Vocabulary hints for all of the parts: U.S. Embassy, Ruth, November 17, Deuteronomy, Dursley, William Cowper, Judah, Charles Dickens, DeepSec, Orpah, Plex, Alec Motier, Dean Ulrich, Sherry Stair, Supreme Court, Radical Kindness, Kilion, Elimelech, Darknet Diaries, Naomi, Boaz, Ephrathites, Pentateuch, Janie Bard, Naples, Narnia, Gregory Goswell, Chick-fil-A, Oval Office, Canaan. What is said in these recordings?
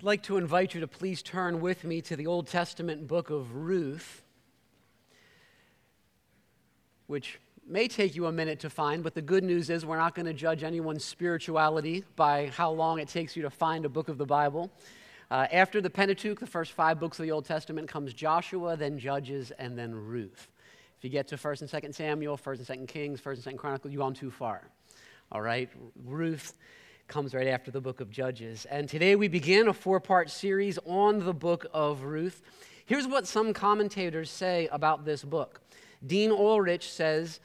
I'd like to invite you to please turn with me to the Old Testament book of Ruth, which may take you a minute to find, but the good news is we're not going to judge anyone's spirituality by how long it takes you to find a book of the Bible. After the Pentateuch, the first 5 books of the Old Testament, comes Joshua, then Judges, and then Ruth. If you get to 1 and 2 Samuel, 1 and 2 Kings, 1 and 2 Chronicles, you've gone too far. All right? Ruth comes right after the book of Judges. And today we begin a 4-part series on the book of Ruth. Here's what some commentators say about this book. Dean Ulrich says,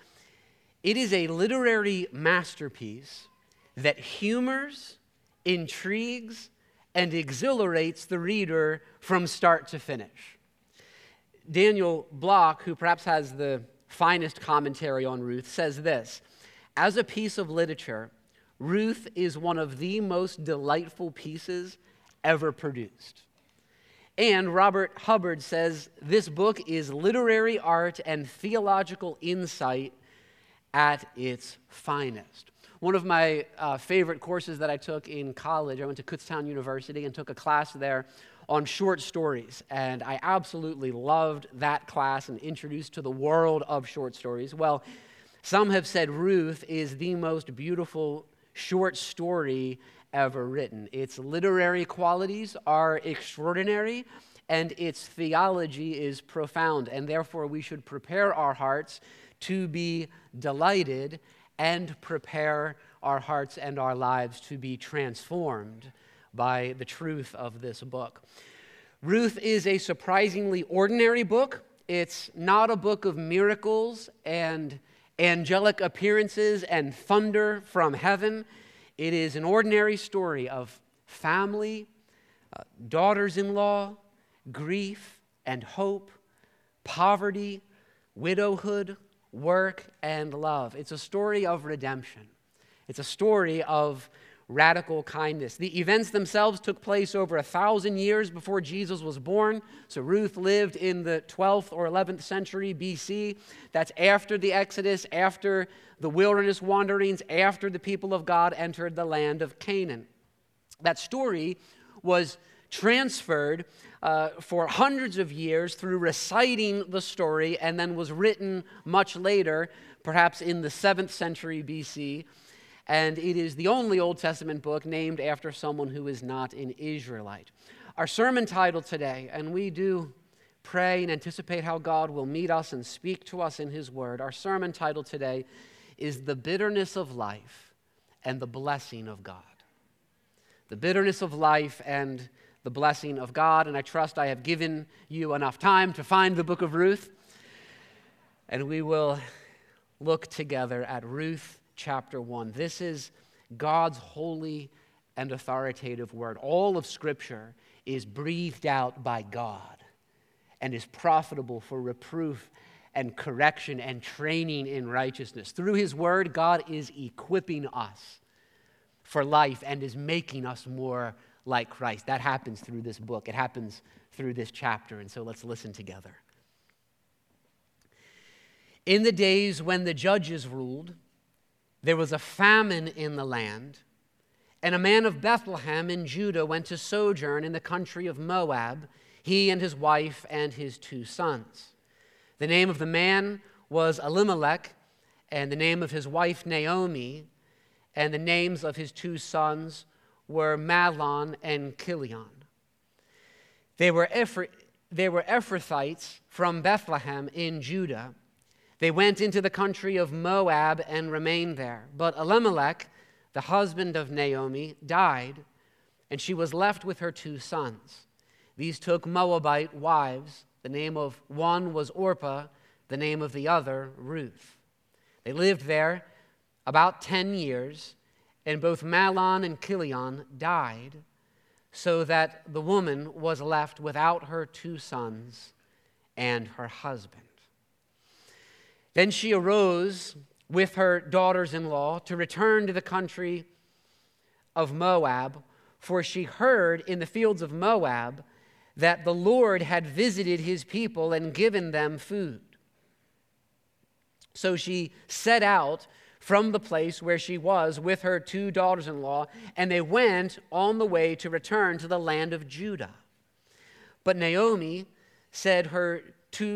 "It is a literary masterpiece that humors, intrigues, and exhilarates the reader from start to finish." Daniel Block, who perhaps has the finest commentary on Ruth, says this, "As a piece of literature, Ruth is one of the most delightful pieces ever produced." And Robert Hubbard says, "This book is literary art and theological insight at its finest." One of my favorite courses that I took in college, I went to Kutztown University and took a class there on short stories. And I absolutely loved that class and introduced to the world of short stories. Well, some have said Ruth is the most beautiful short story ever written. Its literary qualities are extraordinary, and its theology is profound, and therefore we should prepare our hearts to be delighted and prepare our hearts and our lives to be transformed by the truth of this book. Ruth is a surprisingly ordinary book. It's not a book of miracles and angelic appearances and thunder from heaven. It is an ordinary story of family, daughters-in-law, grief and hope, poverty, widowhood, work, and love. It's a story of redemption. It's a story of radical kindness. The events themselves took place over 1,000 years before Jesus was born. So Ruth lived in the 12th or 11th century BC. That's after the Exodus, after the wilderness wanderings, after the people of God entered the land of Canaan. That story was transferred for hundreds of years through reciting the story, and then was written much later, perhaps in the 7th century BC. And it is the only Old Testament book named after someone who is not an Israelite. Our sermon title today, and we do pray and anticipate how God will meet us and speak to us in His Word. Our sermon title today is "The Bitterness of Life and the Blessing of God." The bitterness of life and the blessing of God. And I trust I have given you enough time to find the book of Ruth. And we will look together at Ruth chapter 1. This is God's holy and authoritative word. All of Scripture is breathed out by God and is profitable for reproof and correction and training in righteousness. Through His word, God is equipping us for life and is making us more like Christ. That happens through this book. It happens through this chapter. And so let's listen together. "In the days when the judges ruled, there was a famine in the land, and a man of Bethlehem in Judah went to sojourn in the country of Moab, he and his wife and his 2 sons. The name of the man was Elimelech, and the name of his wife Naomi, and the names of his 2 sons were Mahlon and Kilion. They were Ephrathites from Bethlehem in Judah. They went into the country of Moab and remained there. But Elimelech, the husband of Naomi, died, and she was left with her 2 sons. These took Moabite wives. The name of one was Orpah, the name of the other Ruth. They lived there about 10 years, and both Mahlon and Kilion died, so that the woman was left without her 2 sons and her husband. Then she arose with her daughters-in-law to return to the country of Moab, for she heard in the fields of Moab that the Lord had visited His people and given them food. So she set out from the place where she was with her two daughters-in-law, and they went on the way to return to the land of Judah. But Naomi said to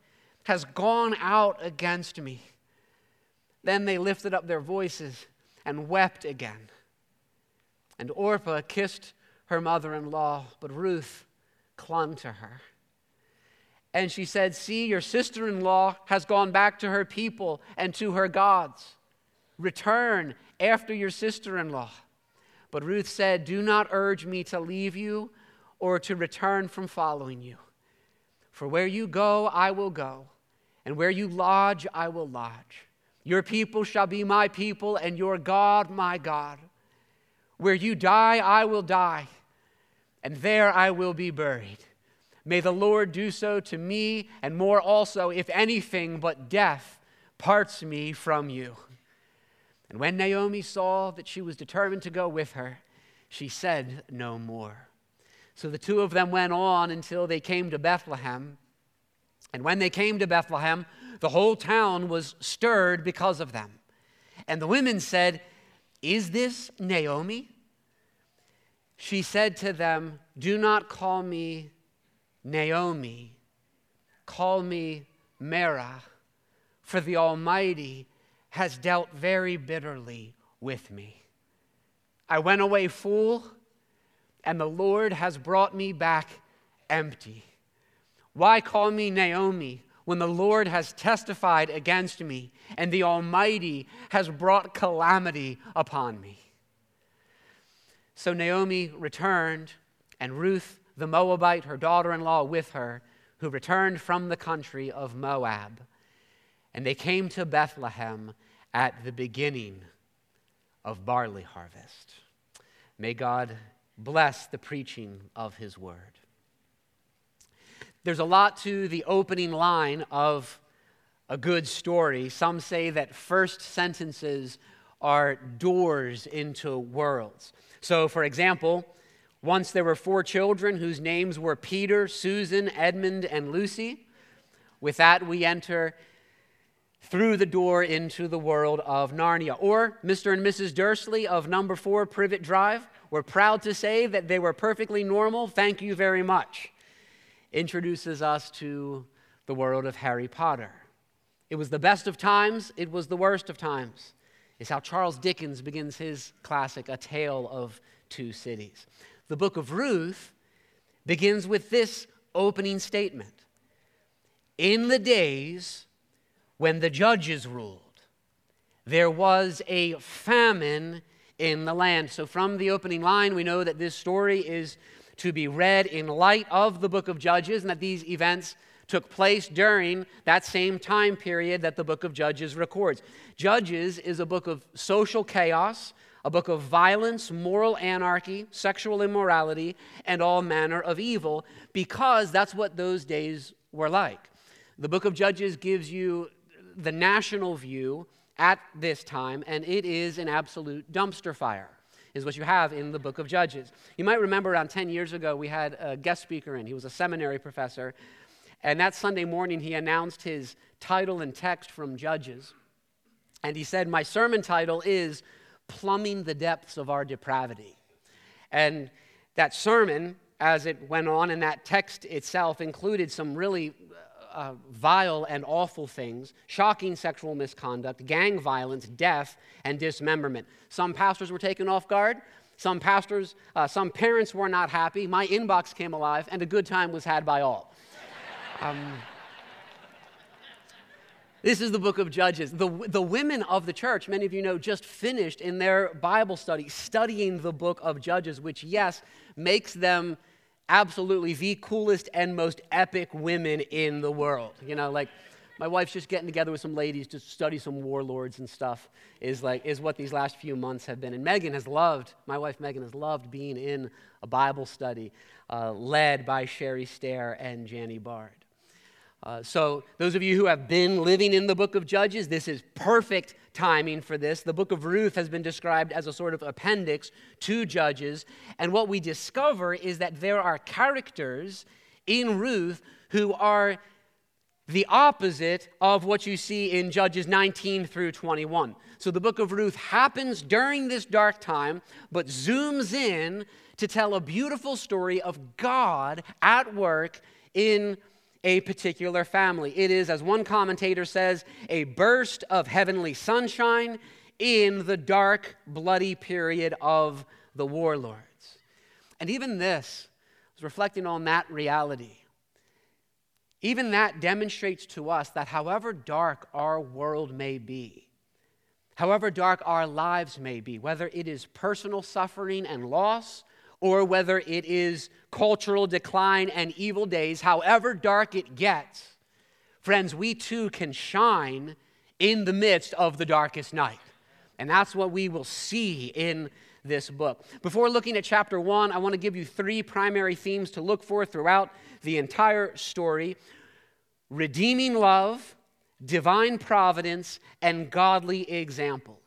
has gone out against me." Then they lifted up their voices and wept again. And Orpah kissed her mother-in-law, but Ruth clung to her. And she said, "See, your sister-in-law has gone back to her people and to her gods. Return after your sister-in-law." But Ruth said, "Do not urge me to leave you or to return from following you. For where you go, I will go, and where you lodge, I will lodge. Your people shall be my people, and your God, my God. Where you die, I will die, and there I will be buried. May the Lord do so to me, and more also, if anything but death parts me from you." And when Naomi saw that she was determined to go with her, she said no more. So the two of them went on until they came to Bethlehem. And when they came to Bethlehem, the whole town was stirred because of them. And the women said, "Is this Naomi?" She said to them, "Do not call me Naomi, call me Mara, for the Almighty has dealt very bitterly with me. I went away full, and the Lord has brought me back empty. Why call me Naomi when the Lord has testified against me and the Almighty has brought calamity upon me?" So Naomi returned, and Ruth the Moabite, her daughter-in-law, with her, who returned from the country of Moab. And they came to Bethlehem at the beginning of barley harvest. May God bless the preaching of his word. There's a lot to the opening line of a good story. Some say that first sentences are doors into worlds. So, for example, once there were 4 children whose names were Peter, Susan, Edmund, and Lucy. With that, we enter through the door into the world of Narnia. Or Mr. and Mrs. Dursley of number 4 Privet Drive were proud to say that they were perfectly normal. Thank you very much. Introduces us to the world of Harry Potter. It was the best of times, it was the worst of times, is how Charles Dickens begins his classic, A Tale of Two Cities. The book of Ruth begins with this opening statement: "In the days when the judges ruled, there was a famine in the land." So from the opening line, we know that this story is to be read in light of the book of Judges, and that these events took place during that same time period that the book of Judges records. Judges is a book of social chaos, a book of violence, moral anarchy, sexual immorality, and all manner of evil, because that's what those days were like. The book of Judges gives you the national view at this time, and it is an absolute dumpster fire, is what you have in the book of Judges. You might remember around 10 years ago, we had a guest speaker in. He was a seminary professor. And that Sunday morning, he announced his title and text from Judges. And he said, "My sermon title is Plumbing the Depths of Our Depravity." And that sermon, as it went on, and that text itself included some really vile and awful things, shocking sexual misconduct, gang violence, death, and dismemberment. Some pastors were taken off guard. Some parents were not happy. My inbox came alive, and a good time was had by all. This is the book of Judges. The women of the church, many of you know, just finished in their Bible study, studying the book of Judges, which, yes, makes them absolutely the coolest and most epic women in the world. You know, like, my wife's just getting together with some ladies to study some warlords and stuff is what these last few months have been. And my wife Megan has loved being in a Bible study led by Sherry Stair and Janie Bard. So those of you who have been living in the book of Judges, this is perfect timing for this. The book of Ruth has been described as a sort of appendix to Judges. And what we discover is that there are characters in Ruth who are the opposite of what you see in Judges 19 through 21. So the book of Ruth happens during this dark time, but zooms in to tell a beautiful story of God at work in a particular family. It is, as one commentator says, a burst of heavenly sunshine in the dark, bloody period of the warlords. And even this, I was reflecting on that reality, even that demonstrates to us that however dark our world may be, however dark our lives may be, whether it is personal suffering and loss, or whether it is cultural decline and evil days, however dark it gets, friends, we too can shine in the midst of the darkest night. And that's what we will see in this book. Before looking at chapter 1, I want to give you 3 primary themes to look for throughout the entire story: redeeming love, divine providence, and godly examples.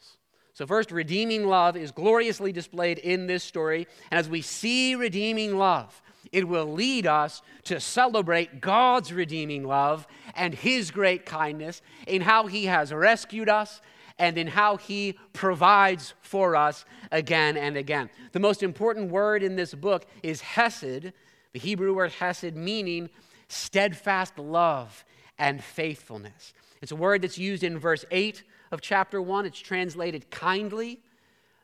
So first, redeeming love is gloriously displayed in this story. And as we see redeeming love, it will lead us to celebrate God's redeeming love and His great kindness in how He has rescued us and in how He provides for us again and again. The most important word in this book is hesed, the Hebrew word hesed, meaning steadfast love and faithfulness. It's a word that's used in verse 8 of chapter 1. It's translated kindly.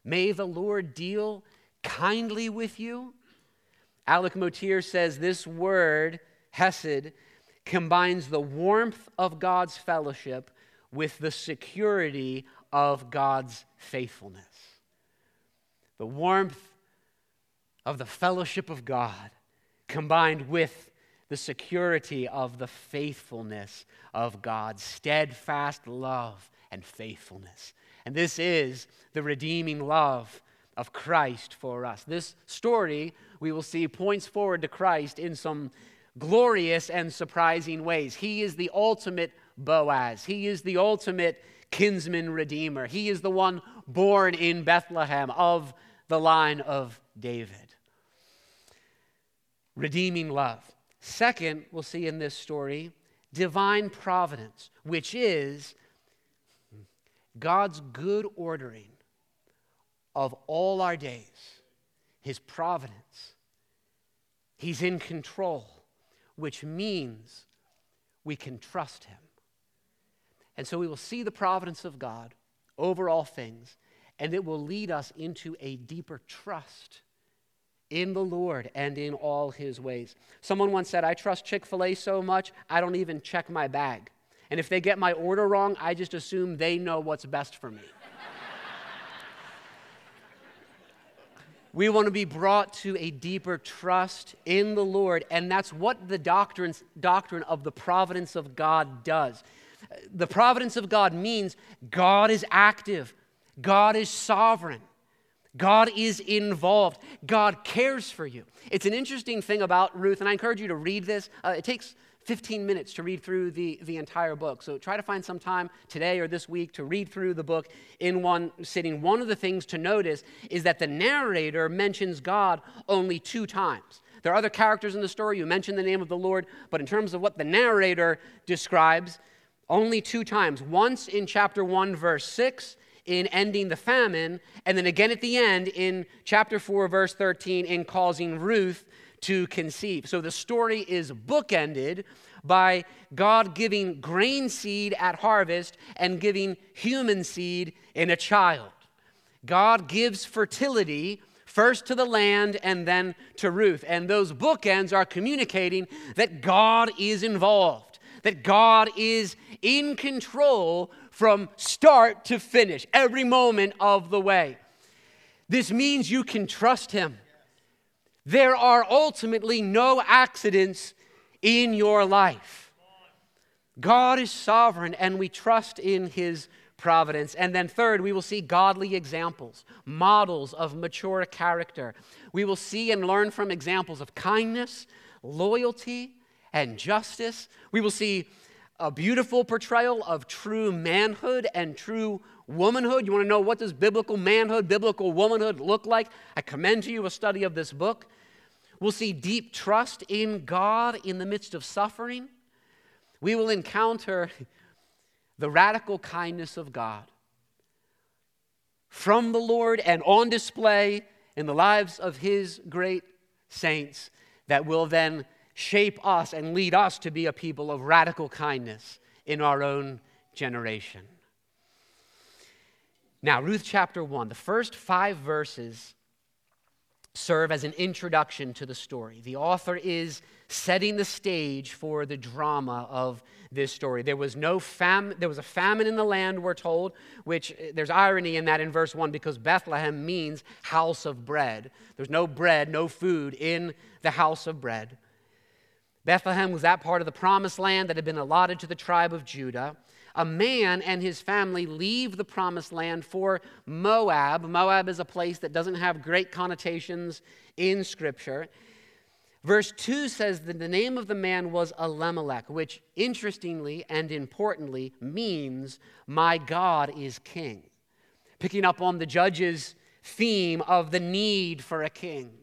May the Lord deal kindly with you. Alec Motier says this word, hesed, combines the warmth of God's fellowship with the security of God's faithfulness. The warmth of the fellowship of God combined with the security of the faithfulness of God, steadfast love and faithfulness. And this is the redeeming love of Christ for us. This story, we will see, points forward to Christ in some glorious and surprising ways. He is the ultimate Boaz. He is the ultimate kinsman redeemer. He is the one born in Bethlehem of the line of David. Redeeming love. Second, we'll see in this story, divine providence, which is God's good ordering of all our days, His providence. He's in control, which means we can trust Him. And so we will see the providence of God over all things, and it will lead us into a deeper trust in the Lord and in all His ways. Someone once said, "I trust Chick-fil-A so much, I don't even check my bag. And if they get my order wrong, I just assume they know what's best for me." We want to be brought to a deeper trust in the Lord, and that's what the doctrine of the providence of God does. The providence of God means God is active, God is sovereign, God is involved, God cares for you. It's an interesting thing about Ruth, and I encourage you to read this. It takes 15 minutes to read through the entire book. So try to find some time today or this week to read through the book in one sitting. One of the things to notice is that the narrator mentions God only 2 times. There are other characters in the story who mention the name of the Lord, but in terms of what the narrator describes, only 2 times. Once in chapter 1, verse 6, in ending the famine, and then again at the end in chapter 4, verse 13, in causing Ruth to conceive. So the story is bookended by God giving grain seed at harvest and giving human seed in a child. God gives fertility first to the land and then to Ruth. And those bookends are communicating that God is involved, that God is in control from start to finish, every moment of the way. This means you can trust him. There are ultimately no accidents in your life. God is sovereign, and we trust in his providence. And then third, we will see godly examples, models of mature character. We will see and learn from examples of kindness, loyalty, and justice. We will see a beautiful portrayal of true manhood and true womanhood. You want to know, what does biblical manhood, biblical womanhood look like? I commend to you a study of this book. We'll see deep trust in God in the midst of suffering. We will encounter the radical kindness of God from the Lord and on display in the lives of his great saints that will then shape us and lead us to be a people of radical kindness in our own generation. Now, Ruth chapter 1, the first 5 verses serve as an introduction to the story. The author is setting the stage for the drama of this story. There was a famine in the land, we're told, which there's irony in that in verse 1 because Bethlehem means house of bread. There's no bread, no food in the house of bread. Bethlehem was that part of the promised land that had been allotted to the tribe of Judah. A man and his family leave the promised land for Moab. Moab is a place that doesn't have great connotations in Scripture. Verse 2 says that the name of the man was Elimelech, which interestingly and importantly means, "My God is king," picking up on the judges' theme of the need for a king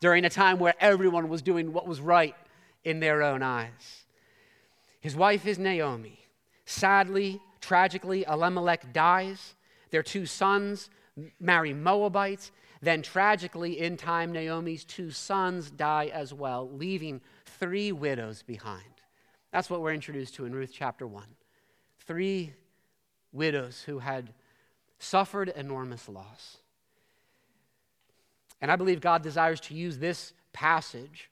during a time where everyone was doing what was right in their own eyes. His wife is Naomi. Sadly, tragically, Elimelech dies. Their 2 sons marry Moabites. Then tragically, in time, Naomi's 2 sons die as well, leaving 3 widows behind. That's what we're introduced to in Ruth chapter 1. 3 widows who had suffered enormous loss. And I believe God desires to use this passage,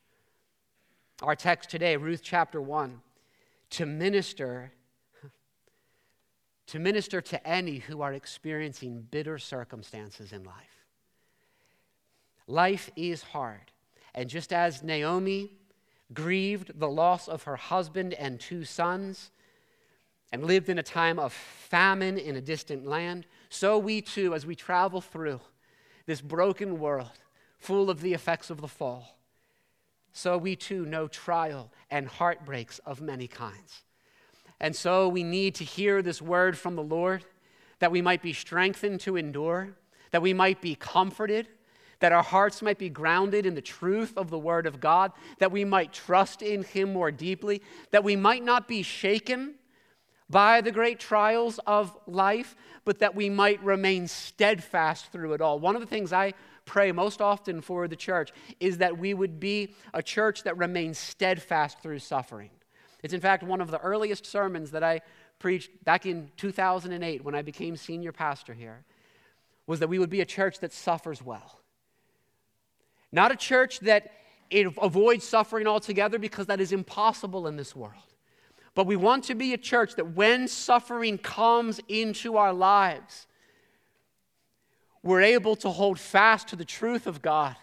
our text today, Ruth chapter 1, to minister to any who are experiencing bitter circumstances in life. Life is hard. And just as Naomi grieved the loss of her husband and 2 sons and lived in a time of famine in a distant land, so we too, as we travel through this broken world full of the effects of the fall, so we too know trial and heartbreaks of many kinds. And so we need to hear this word from the Lord, that we might be strengthened to endure, that we might be comforted, that our hearts might be grounded in the truth of the word of God, that we might trust in him more deeply, that we might not be shaken by the great trials of life, but that we might remain steadfast through it all. One of the things I pray most often for the church is that we would be a church that remains steadfast through suffering. It's in fact one of the earliest sermons that I preached back in 2008 when I became senior pastor here, was that we would be a church that suffers well. Not a church that avoids suffering altogether, because that is impossible in this world. But we want to be a church that when suffering comes into our lives, we're able to hold fast to the truth of God.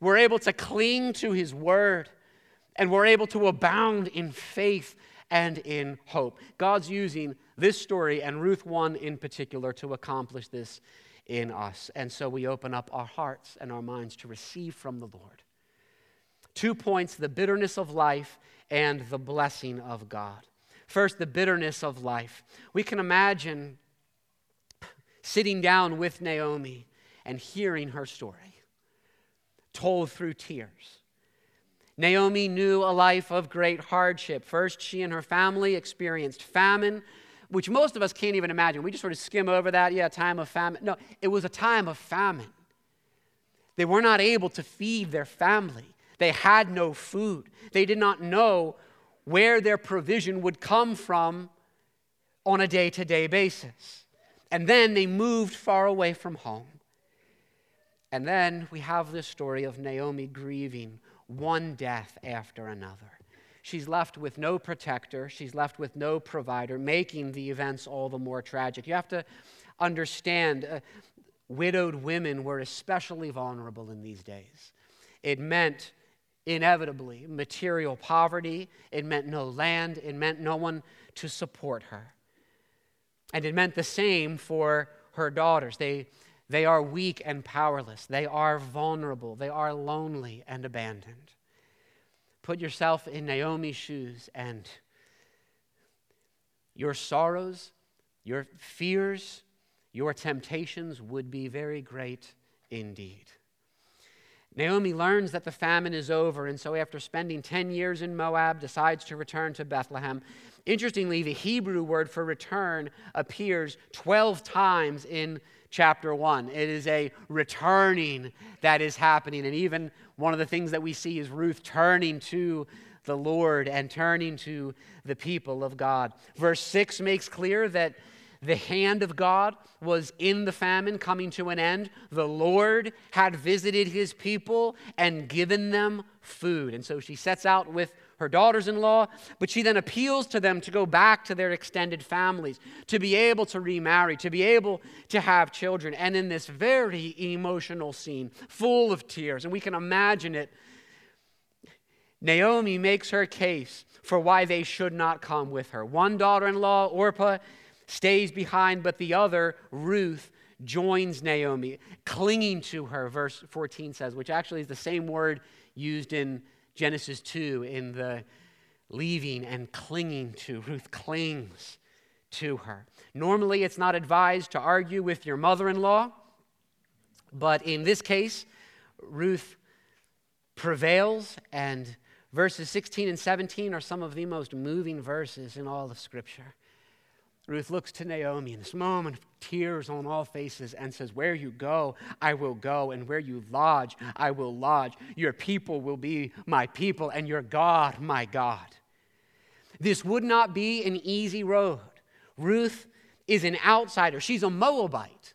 We're able to cling to his word. And we're able to abound in faith and in hope. God's using this story, and Ruth 1 in particular, to accomplish this in us. And so we open up our hearts and our minds to receive from the Lord. 2 points: the bitterness of life and the blessing of God. First, the bitterness of life. We can imagine sitting down with Naomi and hearing her story, told through tears. Naomi knew a life of great hardship. First, she and her family experienced famine, which most of us can't even imagine. We just sort of skim over that. Yeah, time of famine. No, it was a time of famine. They were not able to feed their family. They had no food. They did not know where their provision would come from on a day-to-day basis. And then they moved far away from home. And then we have this story of Naomi grieving one death after another. She's left with no protector. She's left with no provider, making the events all the more tragic. You have to understand, widowed women were especially vulnerable in these days. It meant, inevitably, material poverty. It meant no land. It meant no one to support her. And it meant the same for her daughters. They are weak and powerless. They are vulnerable. They are lonely and abandoned. Put yourself in Naomi's shoes, and your sorrows, your fears, your temptations would be very great indeed. Naomi learns that the famine is over, and so after spending 10 years in Moab, decides to return to Bethlehem. Interestingly, the Hebrew word for return appears 12 times in chapter 1. It is a returning that is happening, and even one of the things that we see is Ruth turning to the Lord and turning to the people of God. Verse 6 makes clear that the hand of God was in the famine coming to an end. The Lord had visited his people and given them food. And so she sets out with her daughters-in-law, but she then appeals to them to go back to their extended families, to be able to remarry, to be able to have children. And in this very emotional scene, full of tears, and we can imagine it, Naomi makes her case for why they should not come with her. One daughter-in-law, Orpah, stays behind, but the other, Ruth, joins Naomi, clinging to her, verse 14 says, which actually is the same word used in Genesis 2 in the leaving and clinging to. Ruth clings to her. Normally, it's not advised to argue with your mother-in-law, but in this case, Ruth prevails, and verses 16 and 17 are some of the most moving verses in all of Scripture. Ruth looks to Naomi in this moment of tears on all faces and says, "Where you go, I will go, and where you lodge, I will lodge. Your people will be my people, and your God, my God." This would not be an easy road. Ruth is an outsider. She's a Moabite.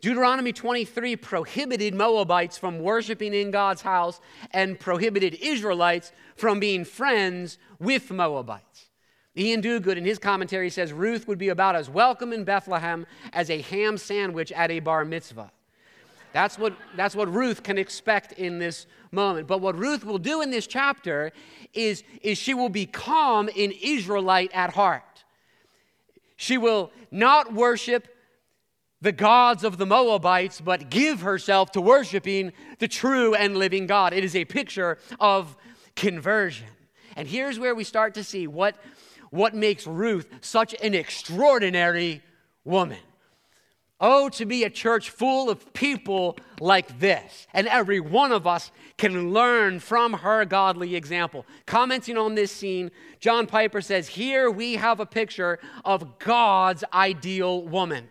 Deuteronomy 23 prohibited Moabites from worshiping in God's house and prohibited Israelites from being friends with Moabites. Ian Duguid, in his commentary, says Ruth would be about as welcome in Bethlehem as a ham sandwich at a bar mitzvah. That's what Ruth can expect in this moment. But what Ruth will do in this chapter is she will become an Israelite at heart. She will not worship the gods of the Moabites, but give herself to worshiping the true and living God. It is a picture of conversion. And here's where we start to see what makes Ruth such an extraordinary woman. Oh, to be a church full of people like this. And every one of us can learn from her godly example. Commenting on this scene, John Piper says, "Here we have a picture of God's ideal woman."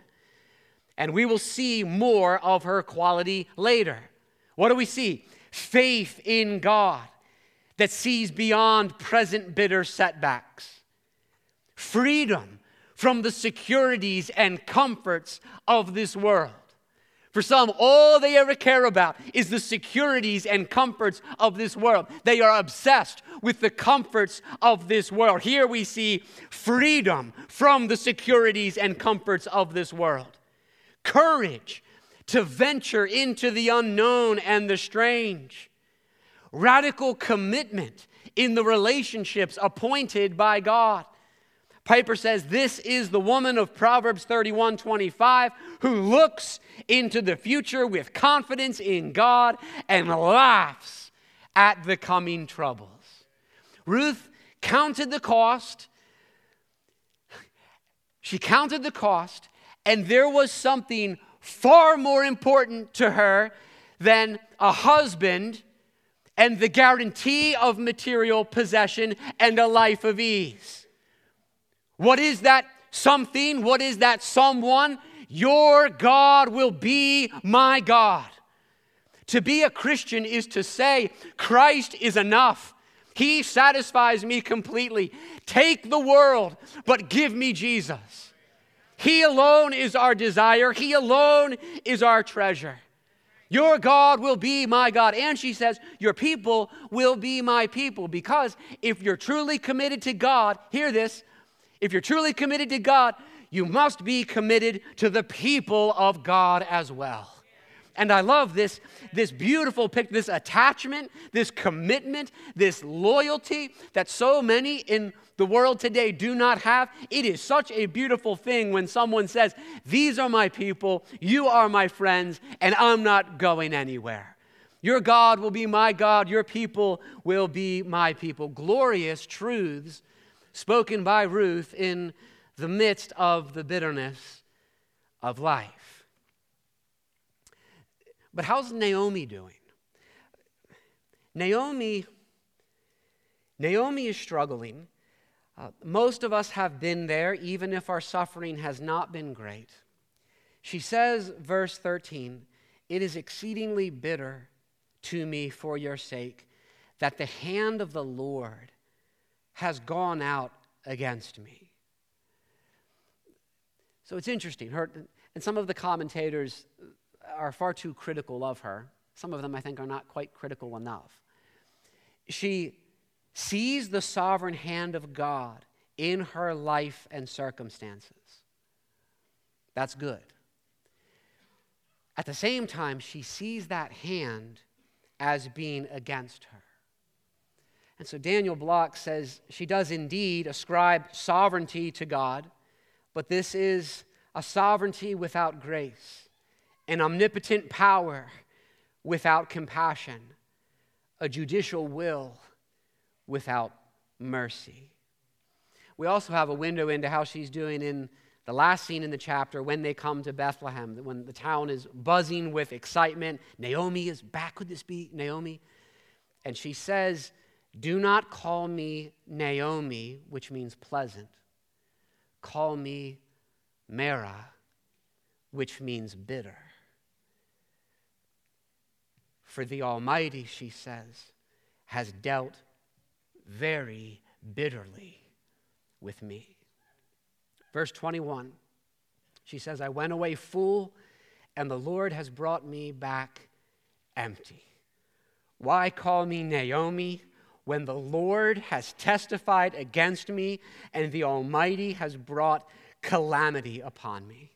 And we will see more of her quality later. What do we see? Faith in God that sees beyond present bitter setbacks. Freedom from the securities and comforts of this world. For some, all they ever care about is the securities and comforts of this world. They are obsessed with the comforts of this world. Here we see freedom from the securities and comforts of this world. Courage to venture into the unknown and the strange. Radical commitment in the relationships appointed by God. Piper says, "This is the woman of Proverbs 31:25 who looks into the future with confidence in God and laughs at the coming troubles." Ruth counted the cost. She counted the cost, and there was something far more important to her than a husband and the guarantee of material possession and a life of ease. What is that something? What is that someone? Your God will be my God. To be a Christian is to say, Christ is enough. He satisfies me completely. Take the world, but give me Jesus. He alone is our desire. He alone is our treasure. Your God will be my God. And she says, your people will be my people. Because if you're truly committed to God, hear this, if you're truly committed to God, you must be committed to the people of God as well. And I love this beautiful picture, this attachment, this commitment, this loyalty that so many in the world today do not have. It is such a beautiful thing when someone says, these are my people, you are my friends, and I'm not going anywhere. Your God will be my God, your people will be my people. Glorious truths spoken by Ruth in the midst of the bitterness of life. But how's Naomi doing? Naomi is struggling. Most of us have been there, even if our suffering has not been great. She says, verse 13, "It is exceedingly bitter to me for your sake that the hand of the Lord has gone out against me." So it's interesting. And some of the commentators are far too critical of her. Some of them, I think, are not quite critical enough. She sees the sovereign hand of God in her life and circumstances. That's good. At the same time, she sees that hand as being against her. And so Daniel Block says she does indeed ascribe sovereignty to God, but this is a sovereignty without grace. An omnipotent power without compassion, a judicial will without mercy. We also have a window into how she's doing in the last scene in the chapter when they come to Bethlehem, when the town is buzzing with excitement. Naomi is back. Could this be Naomi? And she says, "Do not call me Naomi," which means pleasant. "Call me Mara," which means bitter. "For the Almighty," she says, "has dealt very bitterly with me." Verse 21, she says, "I went away full, and the Lord has brought me back empty. Why call me Naomi when the Lord has testified against me, and the Almighty has brought calamity upon me?"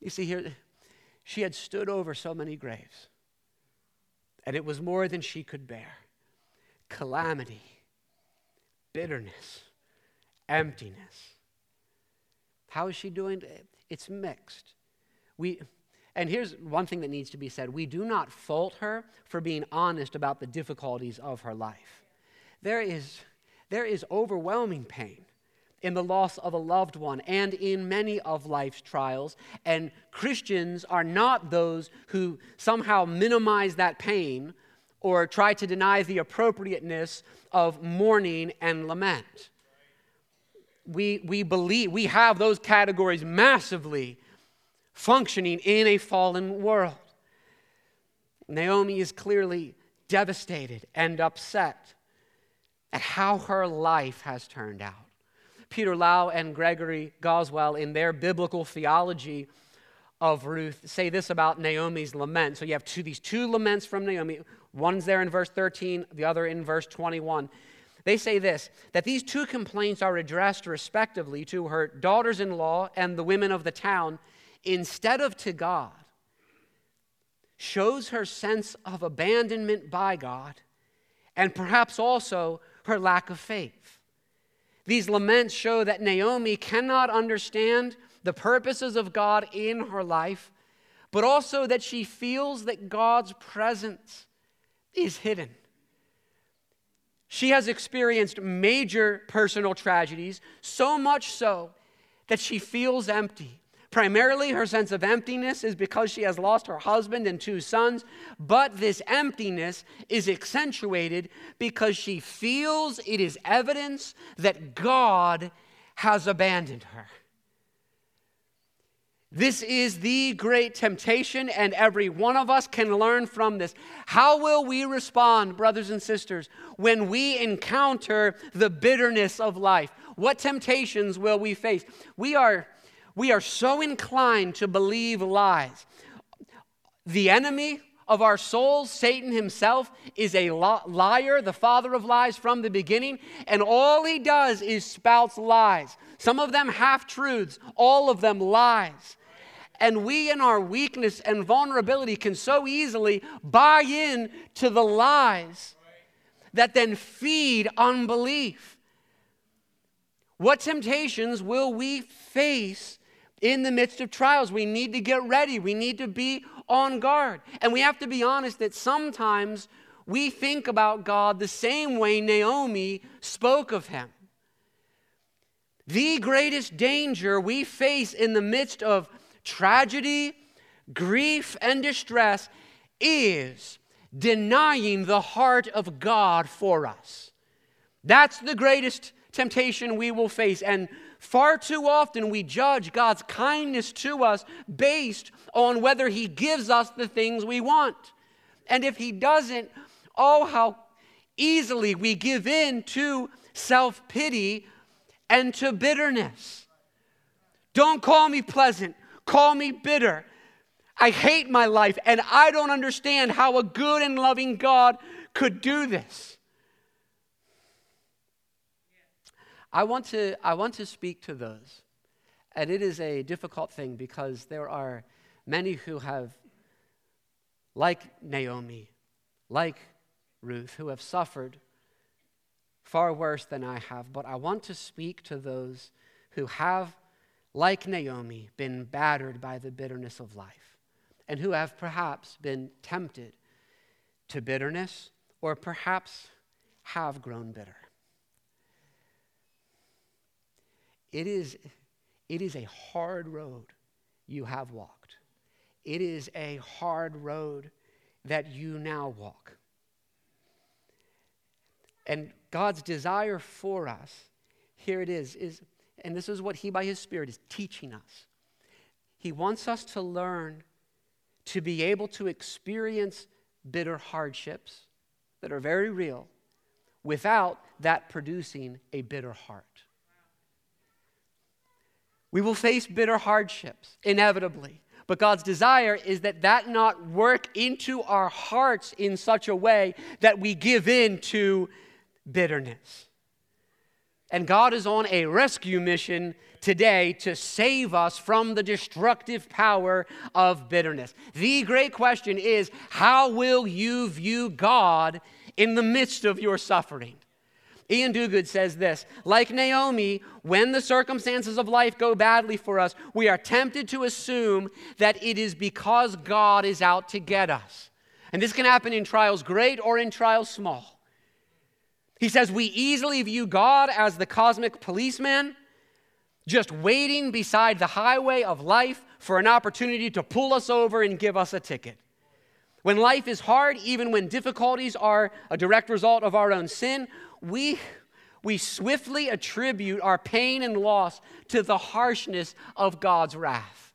You see here, she had stood over so many graves. And it was more than she could bear. Calamity, bitterness, emptiness. How is she doing? It's mixed. And here's one thing that needs to be said. We do not fault her for being honest about the difficulties of her life. There is overwhelming pain in the loss of a loved one, and in many of life's trials. And Christians are not those who somehow minimize that pain or try to deny the appropriateness of mourning and lament. We believe we have those categories massively functioning in a fallen world. Naomi is clearly devastated and upset at how her life has turned out. Peter Lau and Gregory Goswell, in their biblical theology of Ruth, say this about Naomi's lament. So you have these two laments from Naomi. One's there in verse 13, the other in verse 21. They say this, that these two complaints are addressed respectively to her daughters-in-law and the women of the town, instead of to God, shows her sense of abandonment by God, and perhaps also her lack of faith. These laments show that Naomi cannot understand the purposes of God in her life, but also that she feels that God's presence is hidden. She has experienced major personal tragedies, so much so that she feels empty. Primarily, her sense of emptiness is because she has lost her husband and 2 sons, but this emptiness is accentuated because she feels it is evidence that God has abandoned her. This is the great temptation, and every one of us can learn from this. How will we respond, brothers and sisters, when we encounter the bitterness of life? What temptations will we face? We are so inclined to believe lies. The enemy of our souls, Satan himself, is a liar, the father of lies from the beginning, and all he does is spouts lies. Some of them half-truths, all of them lies. And we in our weakness and vulnerability can so easily buy in to the lies that then feed unbelief. What temptations will we face in the midst of trials? We need to get ready. We need to be on guard. And we have to be honest that sometimes we think about God the same way Naomi spoke of him. The greatest danger we face in the midst of tragedy, grief, and distress is denying the heart of God for us. That's the greatest temptation we will face. And far too often we judge God's kindness to us based on whether he gives us the things we want. And if he doesn't, oh, how easily we give in to self-pity and to bitterness. Don't call me pleasant, call me bitter. I hate my life, and I don't understand how a good and loving God could do this. I want to speak to those. And it is a difficult thing because there are many who have, like Naomi, like Ruth, who have suffered far worse than I have, but I want to speak to those who have, like Naomi, been battered by the bitterness of life and who have perhaps been tempted to bitterness or perhaps have grown bitter. It is a hard road you have walked. It is a hard road that you now walk. And God's desire for us, here it is, and this is what he by his Spirit is teaching us. He wants us to learn to be able to experience bitter hardships that are very real without that producing a bitter heart. We will face bitter hardships, inevitably. But God's desire is that not work into our hearts in such a way that we give in to bitterness. And God is on a rescue mission today to save us from the destructive power of bitterness. The great question is, how will you view God in the midst of your suffering? Ian Duguid says this: like Naomi, when the circumstances of life go badly for us, we are tempted to assume that it is because God is out to get us. And this can happen in trials great or in trials small. He says we easily view God as the cosmic policeman, just waiting beside the highway of life for an opportunity to pull us over and give us a ticket. When life is hard, even when difficulties are a direct result of our own sin, we swiftly attribute our pain and loss to the harshness of God's wrath.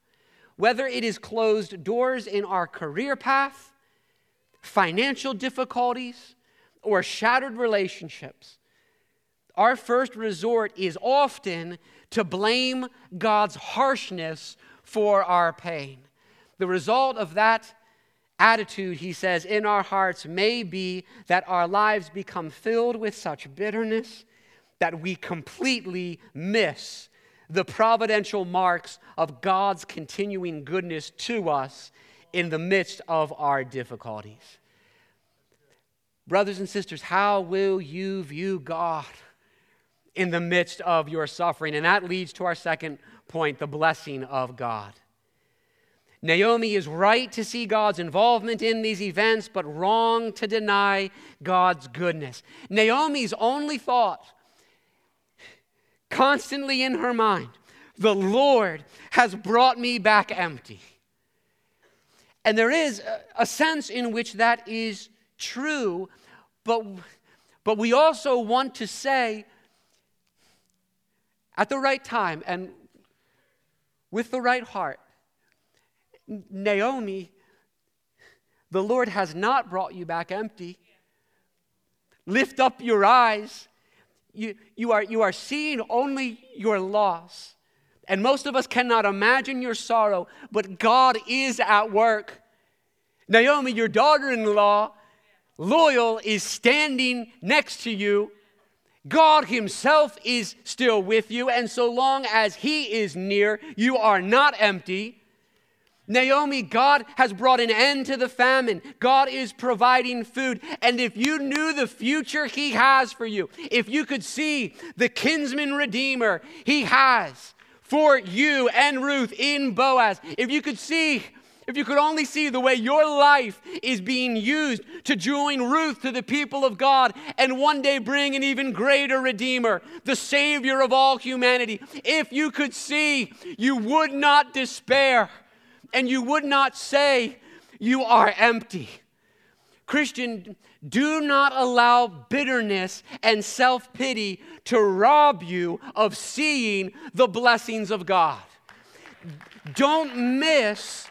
Whether it is closed doors in our career path, financial difficulties, or shattered relationships, our first resort is often to blame God's harshness for our pain. The result of that attitude, he says, in our hearts may be that our lives become filled with such bitterness that we completely miss the providential marks of God's continuing goodness to us in the midst of our difficulties. Brothers and sisters, how will you view God in the midst of your suffering? And that leads to our second point, the blessing of God. Naomi is right to see God's involvement in these events, but wrong to deny God's goodness. Naomi's only thought, constantly in her mind, the Lord has brought me back empty. And there is a sense in which that is true, but we also want to say, at the right time and with the right heart, Naomi, the Lord has not brought you back empty. Lift up your eyes. You are seeing only your loss. And most of us cannot imagine your sorrow, but God is at work. Naomi, your daughter-in-law, loyal, is standing next to you. God himself is still with you, and so long as he is near, you are not empty. Naomi, God has brought an end to the famine. God is providing food. And if you knew the future he has for you, if you could see the kinsman redeemer he has for you and Ruth in Boaz, if you could only see the way your life is being used to join Ruth to the people of God and one day bring an even greater Redeemer, the Savior of all humanity. If you could see, you would not despair and you would not say you are empty. Christian, do not allow bitterness and self-pity to rob you of seeing the blessings of God. Don't miss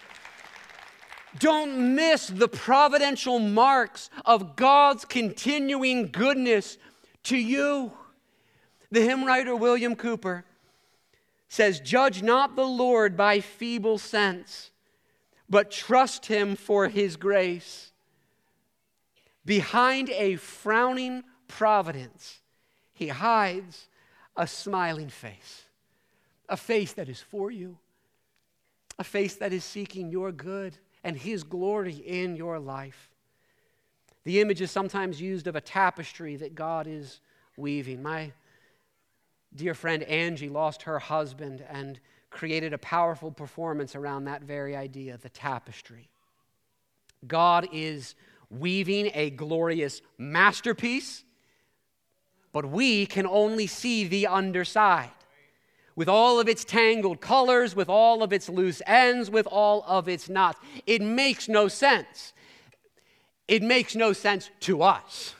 the providential marks of God's continuing goodness to you. The hymn writer William Cowper says, "Judge not the Lord by feeble sense, but trust him for his grace. Behind a frowning providence, he hides a smiling face." A face that is for you. A face that is seeking your good and his glory in your life. The image is sometimes used of a tapestry that God is weaving. My dear friend Angie lost her husband and created a powerful performance around that very idea, the tapestry. God is weaving a glorious masterpiece, but we can only see the underside. With all of its tangled colors, with all of its loose ends, with all of its knots. It makes no sense. It makes no sense to us.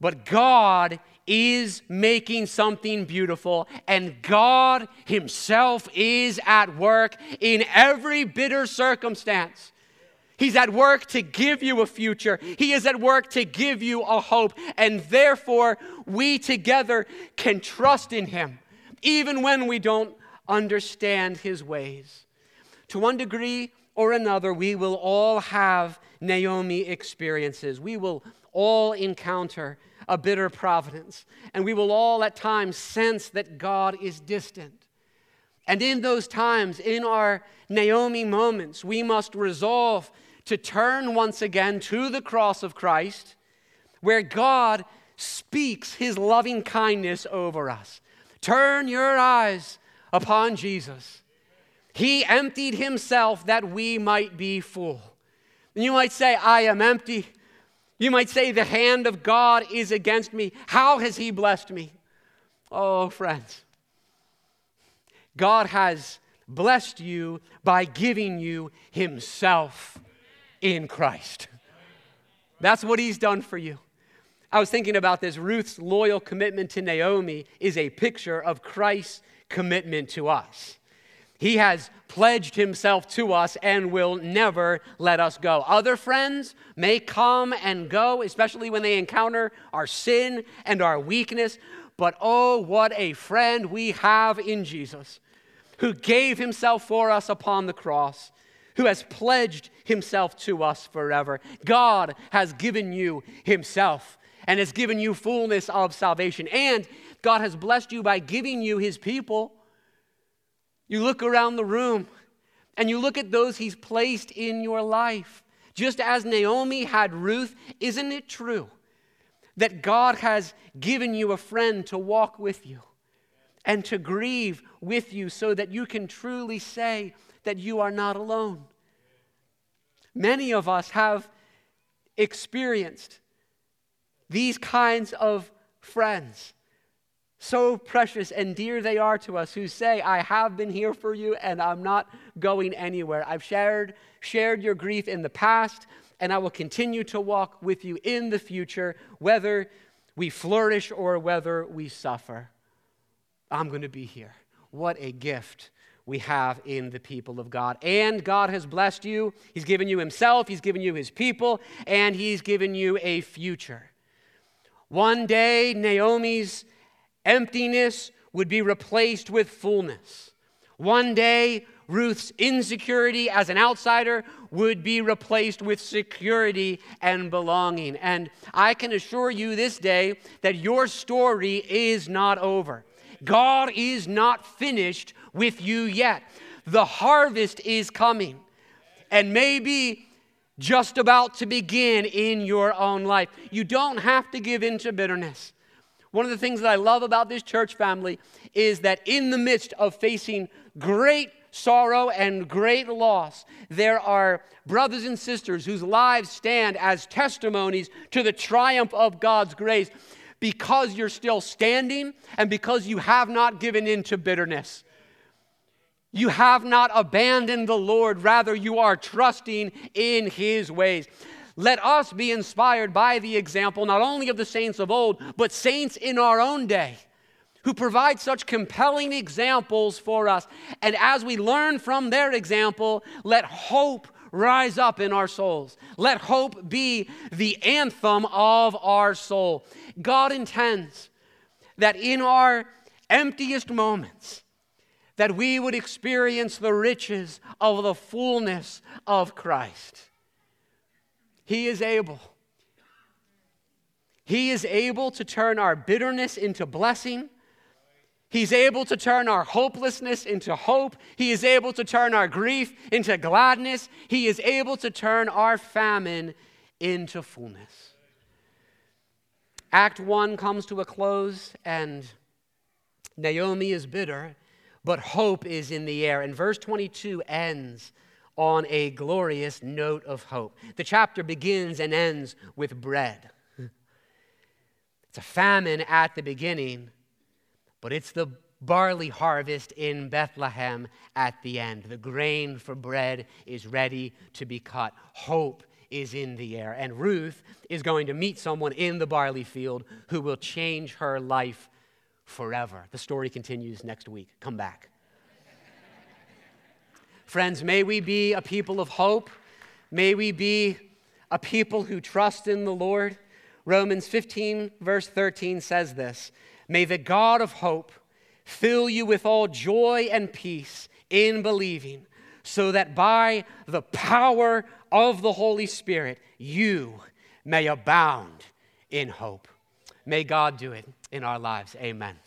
But God is making something beautiful, and God himself is at work in every bitter circumstance. He's at work to give you a future. He is at work to give you a hope. And therefore, we together can trust in him, even when we don't understand his ways. To one degree or another, we will all have Naomi experiences. We will all encounter a bitter providence. And we will all at times sense that God is distant. And in those times, in our Naomi moments, we must resolve to turn once again to the cross of Christ, where God speaks his loving kindness over us. Turn your eyes upon Jesus. He emptied himself that we might be full. And you might say, I am empty. You might say, the hand of God is against me. How has he blessed me? Oh, friends, God has blessed you by giving you himself in Christ. That's what he's done for you. I was thinking about this. Ruth's loyal commitment to Naomi is a picture of Christ's commitment to us. He has pledged himself to us and will never let us go. Other friends may come and go, especially when they encounter our sin and our weakness. But oh, what a friend we have in Jesus, who gave himself for us upon the cross, who has pledged himself to us forever. God has given you himself and has given you fullness of salvation. And God has blessed you by giving you his people. You look around the room and you look at those he's placed in your life. Just as Naomi had Ruth, isn't it true that God has given you a friend to walk with you and to grieve with you so that you can truly say that you are not alone? Many of us have experienced these kinds of friends, so precious and dear they are to us, who say, I have been here for you and I'm not going anywhere. I've shared your grief in the past, and I will continue to walk with you in the future, whether we flourish or whether we suffer. I'm going to be here. What a gift we have in the people of God. And God has blessed you. He's given you himself. He's given you his people. And he's given you a future. One day, Naomi's emptiness would be replaced with fullness. One day, Ruth's insecurity as an outsider would be replaced with security and belonging. And I can assure you this day that your story is not over. God is not finished with you yet. The harvest is coming and maybe just about to begin in your own life. You don't have to give in to bitterness. One of the things that I love about this church family is that in the midst of facing great sorrow and great loss, there are brothers and sisters whose lives stand as testimonies to the triumph of God's grace, because you're still standing and because you have not given in to bitterness. You have not abandoned the Lord. Rather, you are trusting in his ways. Let us be inspired by the example not only of the saints of old, but saints in our own day who provide such compelling examples for us. And as we learn from their example, let hope rise up in our souls. Let hope be the anthem of our soul. God intends that in our emptiest moments, that we would experience the riches of the fullness of Christ. He is able. He is able to turn our bitterness into blessing. He's able to turn our hopelessness into hope. He is able to turn our grief into gladness. He is able to turn our famine into fullness. Act 1 comes to a close, and Naomi is bitter, but hope is in the air. And verse 22 ends on a glorious note of hope. The chapter begins and ends with bread. It's a famine at the beginning, but it's the barley harvest in Bethlehem at the end. The grain for bread is ready to be cut. Hope is in the air. And Ruth is going to meet someone in the barley field who will change her life forever. The story continues next week. Come back. Friends, may we be a people of hope. May we be a people who trust in the Lord. Romans 15, verse 13 says this: "May the God of hope fill you with all joy and peace in believing, so that by the power of the Holy Spirit, you may abound in hope." May God do it in our lives. Amen.